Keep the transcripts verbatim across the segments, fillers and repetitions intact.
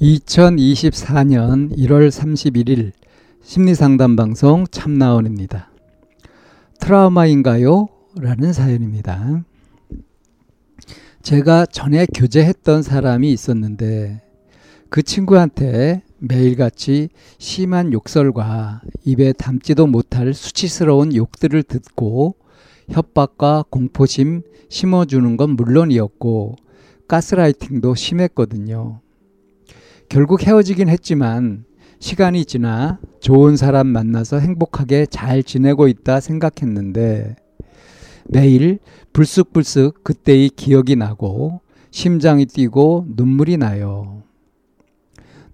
이천이십사년 일월 삼십일일 심리상담방송 참나원입니다. 트라우마인가요? 라는 사연입니다. 제가 전에 교제했던 사람이 있었는데 그 친구한테 매일같이 심한 욕설과 입에 담지도 못할 수치스러운 욕들을 듣고 협박과 공포심 심어주는 건 물론이었고 가스라이팅도 심했거든요. 결국 헤어지긴 했지만 시간이 지나 좋은 사람 만나서 행복하게 잘 지내고 있다 생각했는데 매일 불쑥불쑥 그때의 기억이 나고 심장이 뛰고 눈물이 나요.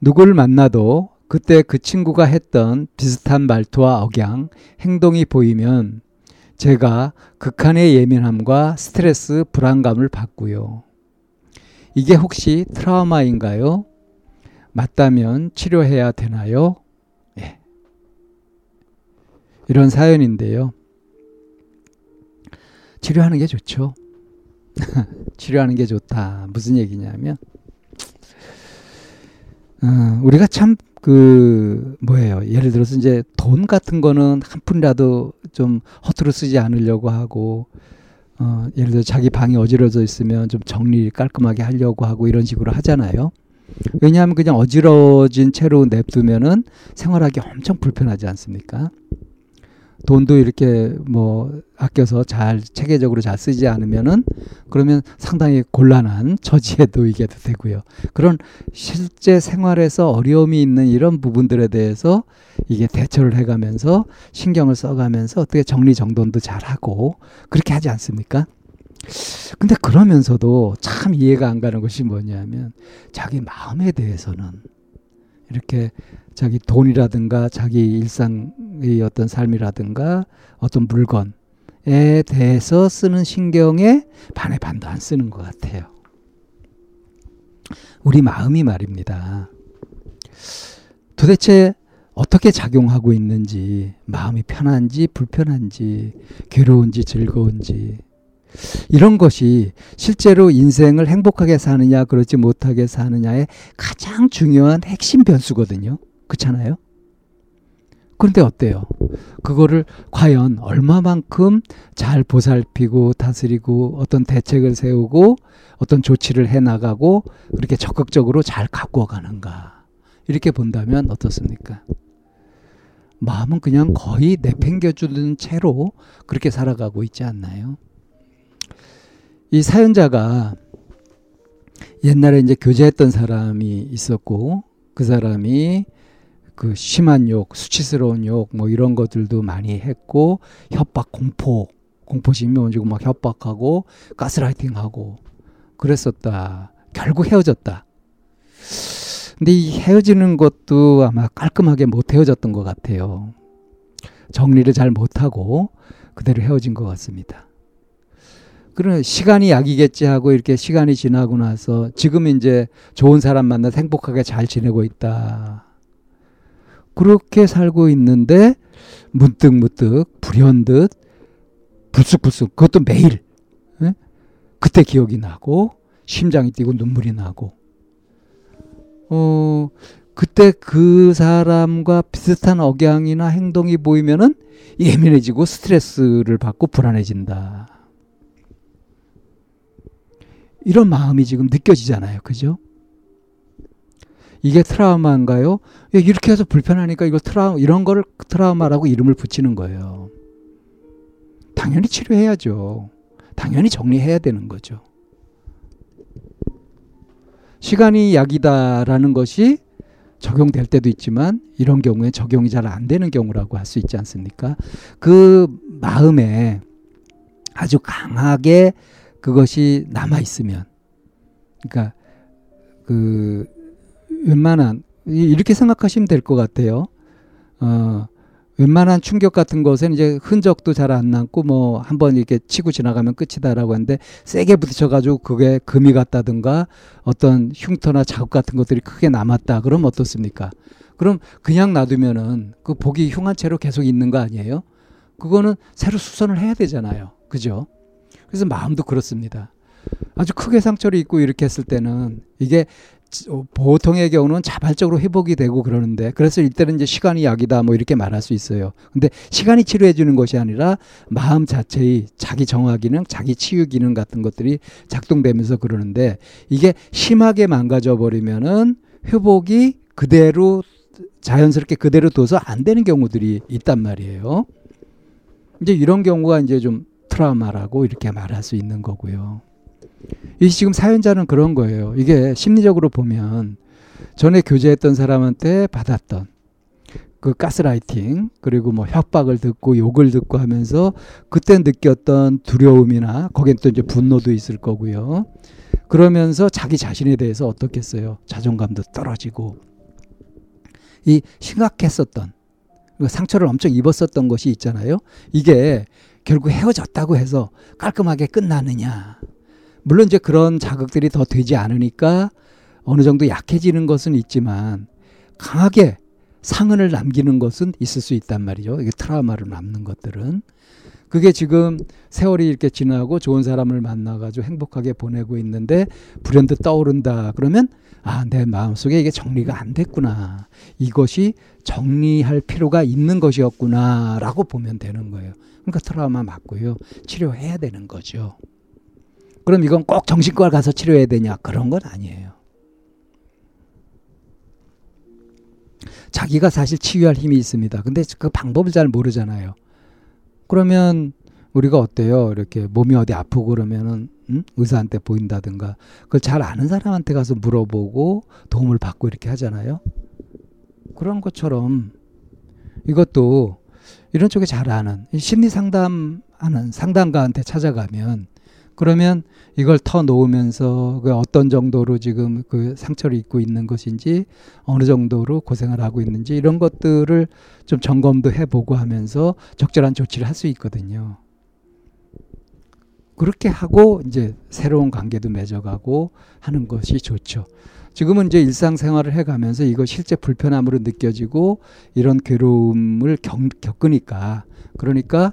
누굴 만나도 그때 그 친구가 했던 비슷한 말투와 억양, 행동이 보이면 제가 극한의 예민함과 스트레스, 불안감을 받고요. 이게 혹시 트라우마인가요? 맞다면 치료해야 되나요? 예. 이런 사연인데요. 치료하는 게 좋죠. 치료하는 게 좋다. 무슨 얘기냐면 어, 우리가 참 그 뭐예요. 예를 들어서 이제 돈 같은 거는 한 푼이라도 좀 허투루 쓰지 않으려고 하고 어, 예를 들어 자기 방이 어지러져 있으면 좀 정리 깔끔하게 하려고 하고 이런 식으로 하잖아요. 왜냐하면 그냥 어지러진 채로 냅두면은 생활하기 엄청 불편하지 않습니까? 돈도 이렇게 뭐 아껴서 잘 체계적으로 잘 쓰지 않으면은 그러면 상당히 곤란한 처지에 놓이게 되고요. 그런 실제 생활에서 어려움이 있는 이런 부분들에 대해서 이게 대처를 해가면서 신경을 써가면서 어떻게 정리정돈도 잘하고 그렇게 하지 않습니까? 근데 그러면서도 참 이해가 안 가는 것이 뭐냐면 자기 마음에 대해서는 이렇게 자기 돈이라든가 자기 일상의 어떤 삶이라든가 어떤 물건에 대해서 쓰는 신경에 반의 반도 안 쓰는 것 같아요. 우리 마음이 말입니다. 도대체 어떻게 작용하고 있는지, 마음이 편한지 불편한지, 괴로운지 즐거운지 이런 것이 실제로 인생을 행복하게 사느냐 그렇지 못하게 사느냐의 가장 중요한 핵심 변수거든요. 그렇잖아요? 그런데 어때요? 그거를 과연 얼마만큼 잘 보살피고 다스리고 어떤 대책을 세우고 어떤 조치를 해나가고 그렇게 적극적으로 잘 갖고 가는가 이렇게 본다면 어떻습니까? 마음은 그냥 거의 내팽겨주는 채로 그렇게 살아가고 있지 않나요? 이 사연자가 옛날에 이제 교제했던 사람이 있었고 그 사람이 그 심한 욕, 수치스러운 욕 뭐 이런 것들도 많이 했고 협박, 공포, 공포심이 오지고 막 협박하고 가스라이팅하고 그랬었다. 결국 헤어졌다. 근데 이 헤어지는 것도 아마 깔끔하게 못 헤어졌던 것 같아요. 정리를 잘 못하고 그대로 헤어진 것 같습니다. 그러나 시간이 약이겠지 하고 이렇게 시간이 지나고 나서 지금 이제 좋은 사람 만나서 행복하게 잘 지내고 있다. 그렇게 살고 있는데 문득문득 불현듯 불쑥불쑥 그것도 매일 예? 그때 기억이 나고 심장이 뛰고 눈물이 나고 어 그때 그 사람과 비슷한 억양이나 행동이 보이면은 예민해지고 스트레스를 받고 불안해진다. 이런 마음이 지금 느껴지잖아요. 그죠? 이게 트라우마인가요? 이렇게 해서 불편하니까 이거 트라우, 이런 거를 트라우마라고 이름을 붙이는 거예요. 당연히 치료해야죠. 당연히 정리해야 되는 거죠. 시간이 약이다라는 것이 적용될 때도 있지만 이런 경우에 적용이 잘 안 되는 경우라고 할 수 있지 않습니까? 그 마음에 아주 강하게 그것이 남아있으면 그러니까 그 웬만한 이렇게 생각하시면 될 것 같아요. 어, 웬만한 충격 같은 것에는 이제 흔적도 잘 안 남고 뭐 한번 이렇게 치고 지나가면 끝이다라고 하는데, 세게 부딪혀가지고 그게 금이 갔다든가 어떤 흉터나 자국 같은 것들이 크게 남았다. 그럼 어떻습니까? 그럼 그냥 놔두면은 그 복이 흉한 채로 계속 있는 거 아니에요? 그거는 새로 수선을 해야 되잖아요. 그죠? 그래서 마음도 그렇습니다. 아주 크게 상처를 입고 이렇게 했을 때는 이게 보통의 경우는 자발적으로 회복이 되고 그러는데, 그래서 이때는 이제 시간이 약이다 뭐 이렇게 말할 수 있어요. 근데 시간이 치료해 주는 것이 아니라 마음 자체의 자기 정화 기능, 자기 치유 기능 같은 것들이 작동되면서 그러는데, 이게 심하게 망가져 버리면은 회복이 그대로 자연스럽게 그대로 둬서 안 되는 경우들이 있단 말이에요. 이제 이런 경우가 이제 좀 트라우마라고 이렇게 말할 수 있는 거고요. 이 지금 사연자는 그런 거예요. 이게 심리적으로 보면 전에 교제했던 사람한테 받았던 그 가스라이팅, 그리고 뭐 협박을 듣고 욕을 듣고 하면서 그때 느꼈던 두려움이나, 거기엔 또 이제 분노도 있을 거고요. 그러면서 자기 자신에 대해서 어떻겠어요? 자존감도 떨어지고, 이 심각했었던 상처를 엄청 입었었던 것이 있잖아요. 이게 결국 헤어졌다고 해서 깔끔하게 끝나느냐. 물론 이제 그런 자극들이 더 되지 않으니까 어느 정도 약해지는 것은 있지만, 강하게 상흔을 남기는 것은 있을 수 있단 말이죠. 이게 트라우마로 남는 것들은. 그게 지금 세월이 이렇게 지나고 좋은 사람을 만나가지고 행복하게 보내고 있는데 불현듯 떠오른다. 그러면 아, 내 마음속에 이게 정리가 안 됐구나. 이것이 정리할 필요가 있는 것이었구나 라고 보면 되는 거예요. 그러니까 트라우마 맞고요. 치료해야 되는 거죠. 그럼 이건 꼭 정신과를 가서 치료해야 되냐? 그런 건 아니에요. 자기가 사실 치유할 힘이 있습니다. 근데 그 방법을 잘 모르잖아요. 그러면 우리가 어때요? 이렇게 몸이 어디 아프고 그러면은 음? 의사한테 보인다든가, 그걸 잘 아는 사람한테 가서 물어보고 도움을 받고 이렇게 하잖아요. 그런 것처럼 이것도 이런 쪽에 잘 아는 심리 상담하는 상담가한테 찾아가면, 그러면 이걸 터 놓으면서 그 어떤 정도로 지금 그 상처를 입고 있는 것인지, 어느 정도로 고생을 하고 있는지, 이런 것들을 좀 점검도 해보고 하면서 적절한 조치를 할 수 있거든요. 그렇게 하고 이제 새로운 관계도 맺어가고 하는 것이 좋죠. 지금은 이제 일상생활을 해가면서 이거 실제 불편함으로 느껴지고 이런 괴로움을 겪으니까, 그러니까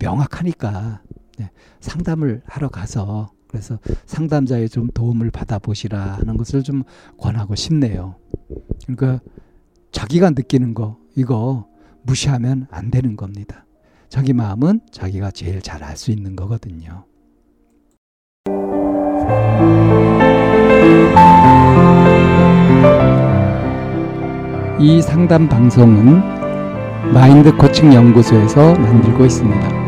명확하니까 네, 상담을 하러 가서, 그래서 상담자의 좀 도움을 받아보시라 하는 것을 좀 권하고 싶네요. 그러니까 자기가 느끼는 거, 이거 무시하면 안 되는 겁니다. 자기 마음은 자기가 제일 잘 알 수 있는 거거든요. 이 상담 방송은 마인드 코칭 연구소에서 만들고 있습니다.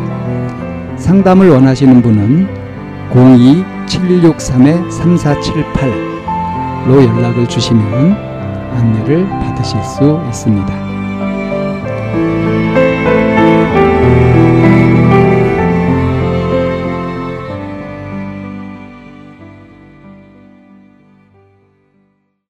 상담을 원하시는 분은 공이 칠일육삼 삼사칠팔로 연락을 주시면 안내를 받으실 수 있습니다.